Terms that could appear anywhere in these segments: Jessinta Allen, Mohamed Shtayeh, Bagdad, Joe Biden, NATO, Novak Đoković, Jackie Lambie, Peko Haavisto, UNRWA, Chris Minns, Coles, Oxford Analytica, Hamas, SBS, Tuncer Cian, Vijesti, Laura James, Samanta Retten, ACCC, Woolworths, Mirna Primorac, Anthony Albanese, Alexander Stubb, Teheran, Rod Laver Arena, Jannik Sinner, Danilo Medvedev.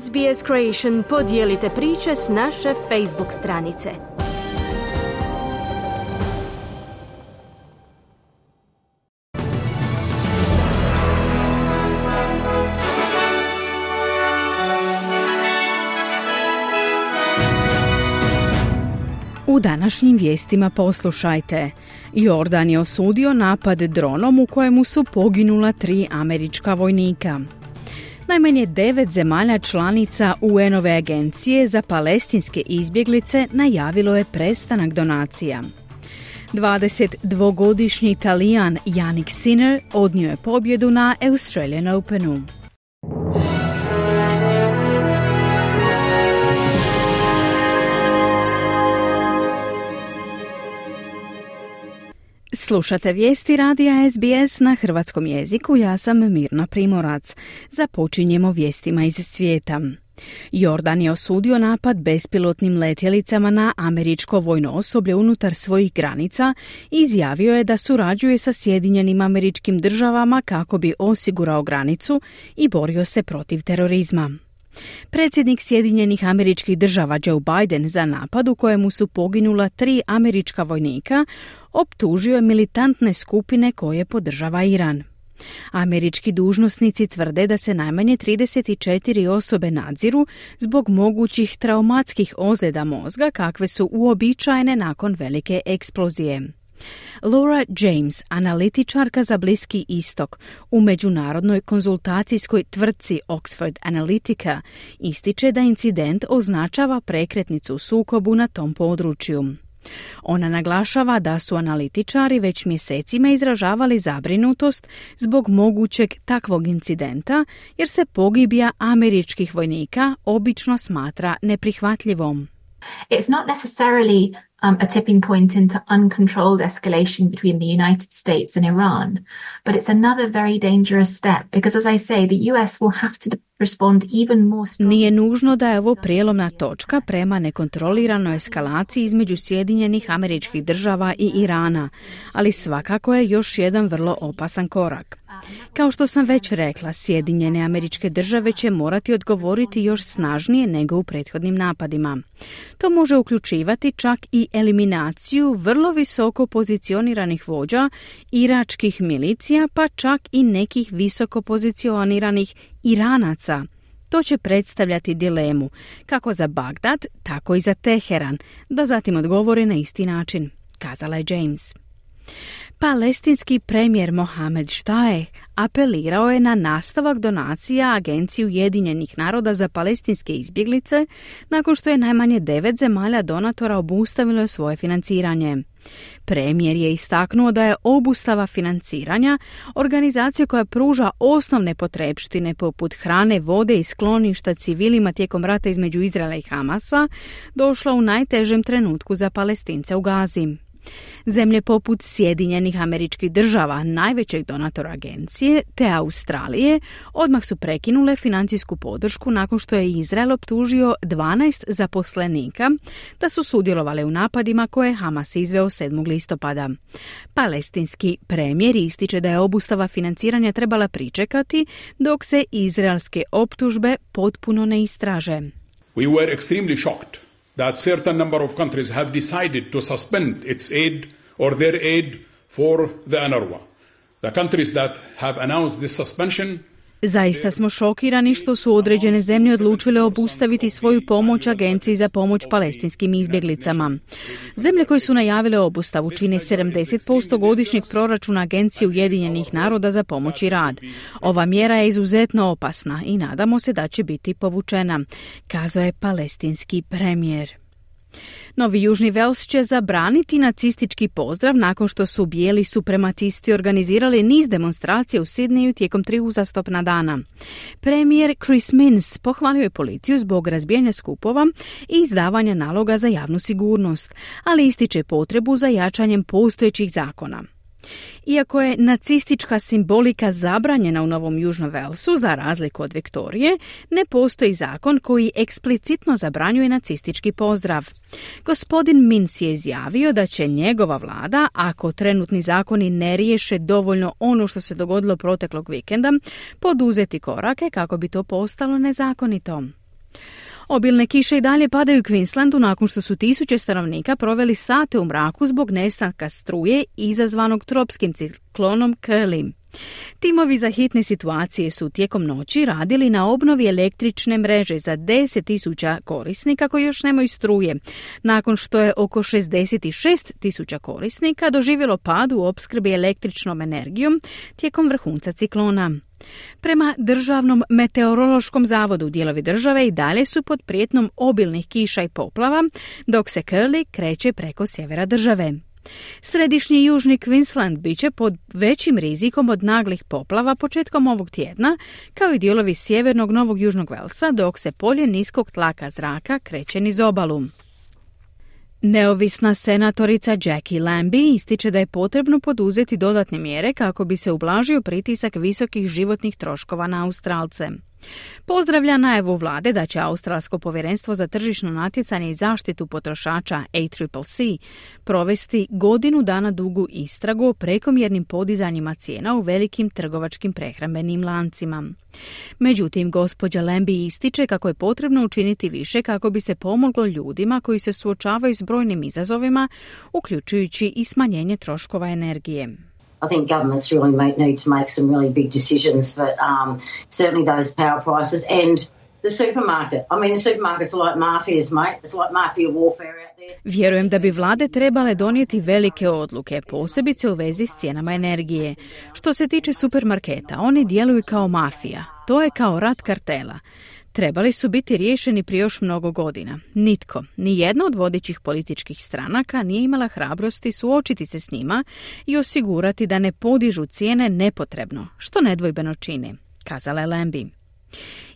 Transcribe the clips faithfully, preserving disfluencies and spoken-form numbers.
S B S Croatian podijelite priče s naše Facebook stranice. U današnjim vijestima poslušajte. Jordan je osudio napad dronom u kojemu su poginula tri američka vojnika. Najmanje devet zemalja članica U N-ove agencije za palestinske izbjeglice najavilo je prestanak donacija. dvadeset dvogodišnji Talijan Jannik Sinner odnio je pobjedu na Australian Openu. Slušate vijesti radija S B S na hrvatskom jeziku, ja sam Mirna Primorac. Započinjemo vijestima iz svijeta. Jordan je osudio napad bespilotnim letjelicama na američko vojno osoblje unutar svojih granica i izjavio je da surađuje sa Sjedinjenim Američkim Državama kako bi osigurao granicu i borio se protiv terorizma. Predsjednik Sjedinjenih Američkih Država Joe Biden za napad u kojemu su poginula tri američka vojnika optužio je militantne skupine koje podržava Iran. Američki dužnosnici tvrde da se najmanje trideset četiri osobe nadziru zbog mogućih traumatskih ozljeda mozga kakve su uobičajene nakon velike eksplozije. Laura James, analitičarka za Bliski istok u međunarodnoj konzultacijskoj tvrtci Oxford Analytica, ističe da incident označava prekretnicu u sukobu na tom području. Ona naglašava da su analitičari već mjesecima izražavali zabrinutost zbog mogućeg takvog incidenta jer se pogibija američkih vojnika obično smatra neprihvatljivom. It's not necessarily um, a tipping point into uncontrolled escalation between the United States and Iran, but it's another very dangerous step because, as I say, the U S will have to respond even more strongly. Nije nužno da je ovo prijelomna točka prema nekontroliranoj eskalaciji između Sjedinjenih Američkih Država i Irana, ali svakako je još jedan vrlo opasan korak. Kao što sam već rekla, Sjedinjene Američke Države će morati odgovoriti još snažnije nego u prethodnim napadima. To može uključivati čak i eliminaciju vrlo visoko pozicioniranih vođa iračkih milicija, pa čak i nekih visoko pozicioniranih Iranaca. To će predstavljati dilemu, kako za Bagdad, tako i za Teheran, da zatim odgovore na isti način, kazala je James. Palestinski premijer Mohamed Shtayeh apelirao je na nastavak donacija Agenciji Ujedinjenih naroda za palestinske izbjeglice nakon što je najmanje devet zemalja donatora obustavilo svoje financiranje. Premijer je istaknuo da je obustava financiranja organizacije koja pruža osnovne potrepštine poput hrane, vode i skloništa civilima tijekom rata između Izraela i Hamasa došla u najtežem trenutku za Palestince u Gazi. Zemlje poput Sjedinjenih Američkih Država, najvećeg donatora agencije, te Australije, odmah su prekinule financijsku podršku nakon što je Izrael optužio dvanaest zaposlenika da su sudjelovale u napadima koje je Hamas izveo sedmog listopada. Palestinski premijer ističe da je obustava financiranja trebala pričekati dok se izraelske optužbe potpuno ne istraže. We were extremely shocked that certain number of countries have decided to suspend its aid or their aid for the UNRWA. The countries that have announced this suspension. Zaista smo šokirani što su određene zemlje odlučile obustaviti svoju pomoć Agenciji za pomoć palestinskim izbjeglicama. Zemlje koje su najavile obustavu čine sedamdeset posto godišnjeg proračuna Agencije Ujedinjenih naroda za pomoć i rad. Ova mjera je izuzetno opasna i nadamo se da će biti povučena, kazao je palestinski premijer. Novi Južni Vels će zabraniti nacistički pozdrav nakon što su bijeli suprematisti organizirali niz demonstracija u Sidneju tijekom tri uzastopna dana. Premijer Chris Minns pohvalio je policiju zbog razbijanja skupova i izdavanja naloga za javnu sigurnost, ali ističe potrebu za jačanjem postojećih zakona. Iako je nacistička simbolika zabranjena u Novom Južnom Velsu, za razliku od Viktorije, ne postoji zakon koji eksplicitno zabranjuje nacistički pozdrav. Gospodin Minns je izjavio da će njegova vlada, ako trenutni zakoni ne riješe dovoljno ono što se dogodilo proteklog vikenda, poduzeti korake kako bi to postalo nezakonito. Obilne kiše i dalje padaju u Queenslandu nakon što su tisuće stanovnika proveli sate u mraku zbog nestanka struje izazvanog tropskim ciklonom Curly. Timovi za hitne situacije su tijekom noći radili na obnovi električne mreže za deset tisuća korisnika koji još nemaju struje, nakon što je oko šezdeset šest tisuća korisnika doživjelo pad u opskrbi električnom energijom tijekom vrhunca ciklona. Prema Državnom meteorološkom zavodu dijelovi države i dalje su pod prijetnjom obilnih kiša i poplava, dok se Curly kreće preko sjevera države. Središnji južni Queensland bit će pod većim rizikom od naglih poplava početkom ovog tjedna, kao i dijelovi sjevernog Novog Južnog Velsa, dok se polje niskog tlaka zraka kreće niz obalu. Neovisna senatorica Jackie Lambie ističe da je potrebno poduzeti dodatne mjere kako bi se ublažio pritisak visokih životnih troškova na Australce. Pozdravlja najavu vlade da će Australsko povjerenstvo za tržišno natjecanje i zaštitu potrošača A C C C provesti godinu dana dugu istragu o prekomjernim podizanjima cijena u velikim trgovačkim prehrambenim lancima. Međutim, gospođa Lambie ističe kako je potrebno učiniti više kako bi se pomoglo ljudima koji se suočavaju s brojnim izazovima, uključujući i smanjenje troškova energije. I think governments really may need to make some really big decisions, but um, certainly those power prices and the supermarket. I mean, the supermarkets are like mafias, mate. It's like mafia warfare out there. Vjerujem da bi vlade trebale donijeti velike odluke, posebice u vezi s cijenama energije. Što se tiče supermarketa, oni djeluju kao mafija. To je kao rat kartela. Trebali su biti riješeni prije još mnogo godina. Nitko, ni jedna od vodećih političkih stranaka nije imala hrabrosti suočiti se s njima i osigurati da ne podižu cijene nepotrebno, što nedvojbeno čini, kazala je Lambie.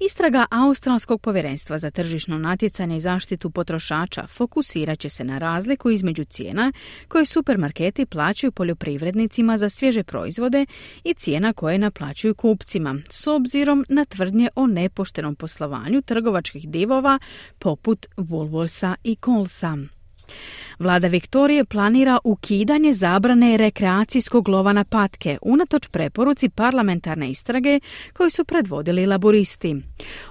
Istraga Australskog povjerenstva za tržišno natjecanje i zaštitu potrošača fokusirat će se na razliku između cijena koje supermarketi plaćaju poljoprivrednicima za svježe proizvode i cijena koje naplaćuju kupcima, s obzirom na tvrdnje o nepoštenom poslovanju trgovačkih divova poput Woolworthsa i Colesa. Vlada Viktorije planira ukidanje zabrane rekreacijskog lova na patke, unatoč preporuci parlamentarne istrage koju su predvodili laburisti.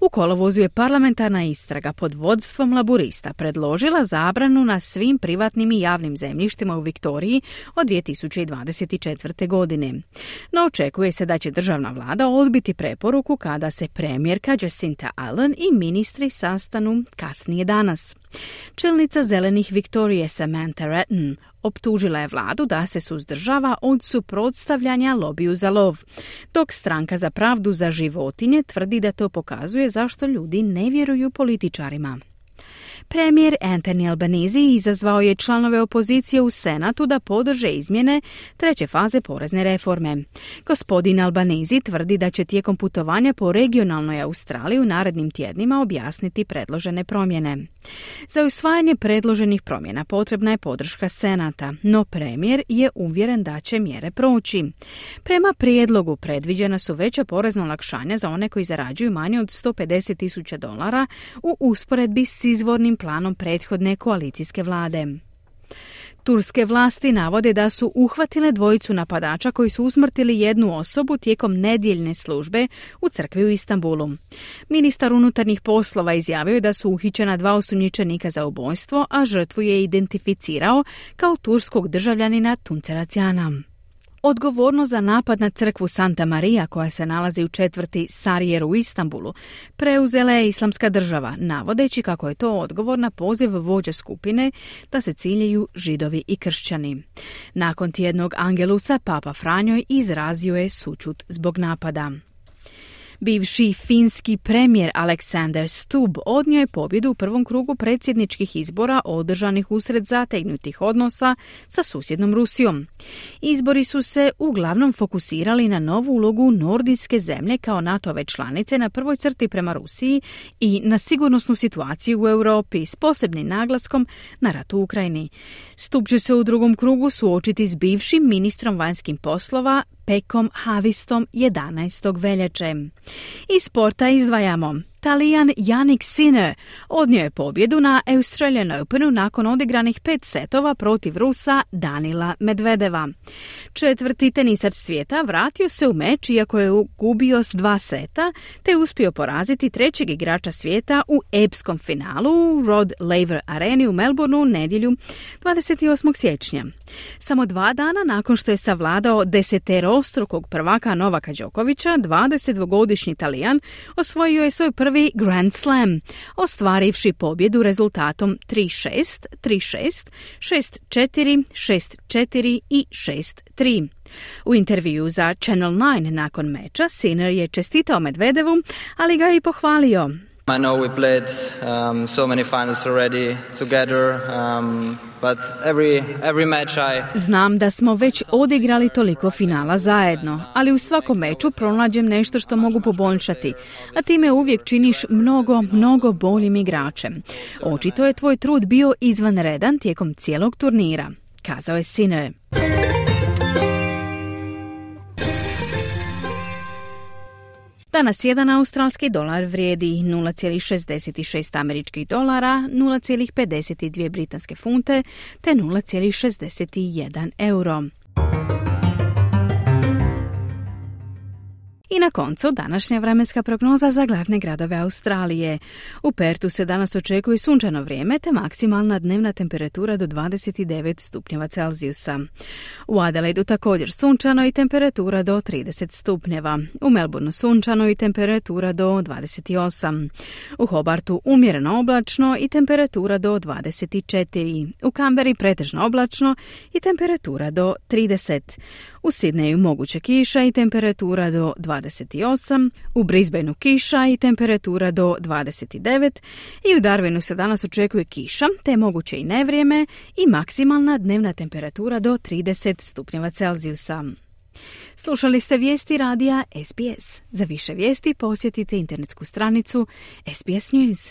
U kolovozu je parlamentarna istraga pod vodstvom laburista predložila zabranu na svim privatnim i javnim zemljištima u Viktoriji od dvije tisuće dvadeset četvrte. godine. No očekuje se da će državna vlada odbiti preporuku kada se premijerka Jessinta Allen i ministri sastanu kasnije danas. Čelnica Zelenih Viktorije Samanta Retten optužila je vladu da se suzdržava od suprotstavljanja lobiju za lov, dok Stranka za pravdu za životinje tvrdi da to pokazuje zašto ljudi ne vjeruju političarima. Premijer Anthony Albanese izazvao je članove opozicije u Senatu da podrže izmjene treće faze porezne reforme. Gospodin Albanese tvrdi da će tijekom putovanja po regionalnoj Australiji u narednim tjednima objasniti predložene promjene. Za usvajanje predloženih promjena potrebna je podrška Senata, no premijer je uvjeren da će mjere proći. Prema prijedlogu predviđena su veća porezna olakšanja za one koji zarađuju manje od sto pedeset tisuća dolara u usporedbi s izvornim planom prethodne koalicijske vlade. Turske vlasti navode da su uhvatile dvojicu napadača koji su usmrtili jednu osobu tijekom nedjeljne službe u crkvi u Istanbulu. Ministar unutarnjih poslova izjavio je da su uhićena dva osumnjičenika za ubojstvo, a žrtvu je identificirao kao turskog državljanina Tuncera Ciana. Odgovornost za napad na crkvu Santa Maria, koja se nalazi u četvrti Sarjer u Istanbulu, preuzela je Islamska država, navodeći kako je to odgovor na poziv vođe skupine da se ciljaju Židovi i kršćani. Nakon tjednog angelusa, Papa Franjo izrazio je sućut zbog napada. Bivši finski premijer Alexander Stubb odnio je pobjedu u prvom krugu predsjedničkih izbora održanih usred zategnutih odnosa sa susjednom Rusijom. Izbori su se uglavnom fokusirali na novu ulogu nordijske zemlje kao NATO-ve članice na prvoj crti prema Rusiji i na sigurnosnu situaciju u Europi s posebnim naglaskom na rat u Ukrajini. Stubb će se u drugom krugu suočiti s bivšim ministrom vanjskih poslova Pekom Haavistom jedanaestog veljače. Iz sporta izdvajamo. Talijan Jannik Sinner odnio je pobjedu na Australian Openu nakon odigranih pet setova protiv Rusa Danila Medvedeva. Četvrti tenisač svijeta vratio se u meč iako je gubio s dva seta, te uspio poraziti trećeg igrača svijeta u epskom finalu u Rod Laver areni u Melbourneu u nedjelju dvadeset osmog siječnja. Samo dva dana nakon što je savladao deseterostrukog prvaka Novaka Đokovića, dvadesetdvogodišnji Talijan osvojio je svoj prvi Prvi Grand Slam, ostvarivši pobjedu rezultatom tri šest, tri šest, šest četiri, šest četiri i šest tri. U intervju za Channel nine nakon meča Sinner je čestitao Medvedevu, ali ga je i pohvalio. I know we played um, so many finals already together, um, but every, every match I... Znam da smo već odigrali toliko finala zajedno, ali u svakom meču pronađem nešto što mogu poboljšati, a time uvijek činiš mnogo, mnogo boljim igračem. Očito je tvoj trud bio izvanredan tijekom cijelog turnira, kazao je Sinner. Danas jedan australski dolar vrijedi nula zarez šezdeset šest američkih dolara, nula zarez pedeset dvije britanske funte te nula zarez šezdeset jedan euro. I na koncu današnja vremenska prognoza za glavne gradove Australije. U Pertu se danas očekuje sunčano vrijeme te maksimalna dnevna temperatura do dvadeset devet stupnjeva Celzijusa. U Adelaidu također sunčano i temperatura do trideset stupnjeva. U Melbourneu sunčano i temperatura do dvadeset osam. U Hobartu umjereno oblačno i temperatura do dvadeset četiri. U Canberri pretežno oblačno i temperatura do trideset. U Sidneju moguće kiša i temperatura do dvadeset osam, u Brisbaneu kiša i temperatura do dvadeset devet i u Darwinu se danas očekuje kiša, te moguće i nevrijeme i maksimalna dnevna temperatura do trideset stupnjeva Celzijusa. Slušali ste vijesti radija S B S. Za više vijesti posjetite internetsku stranicu S B S News.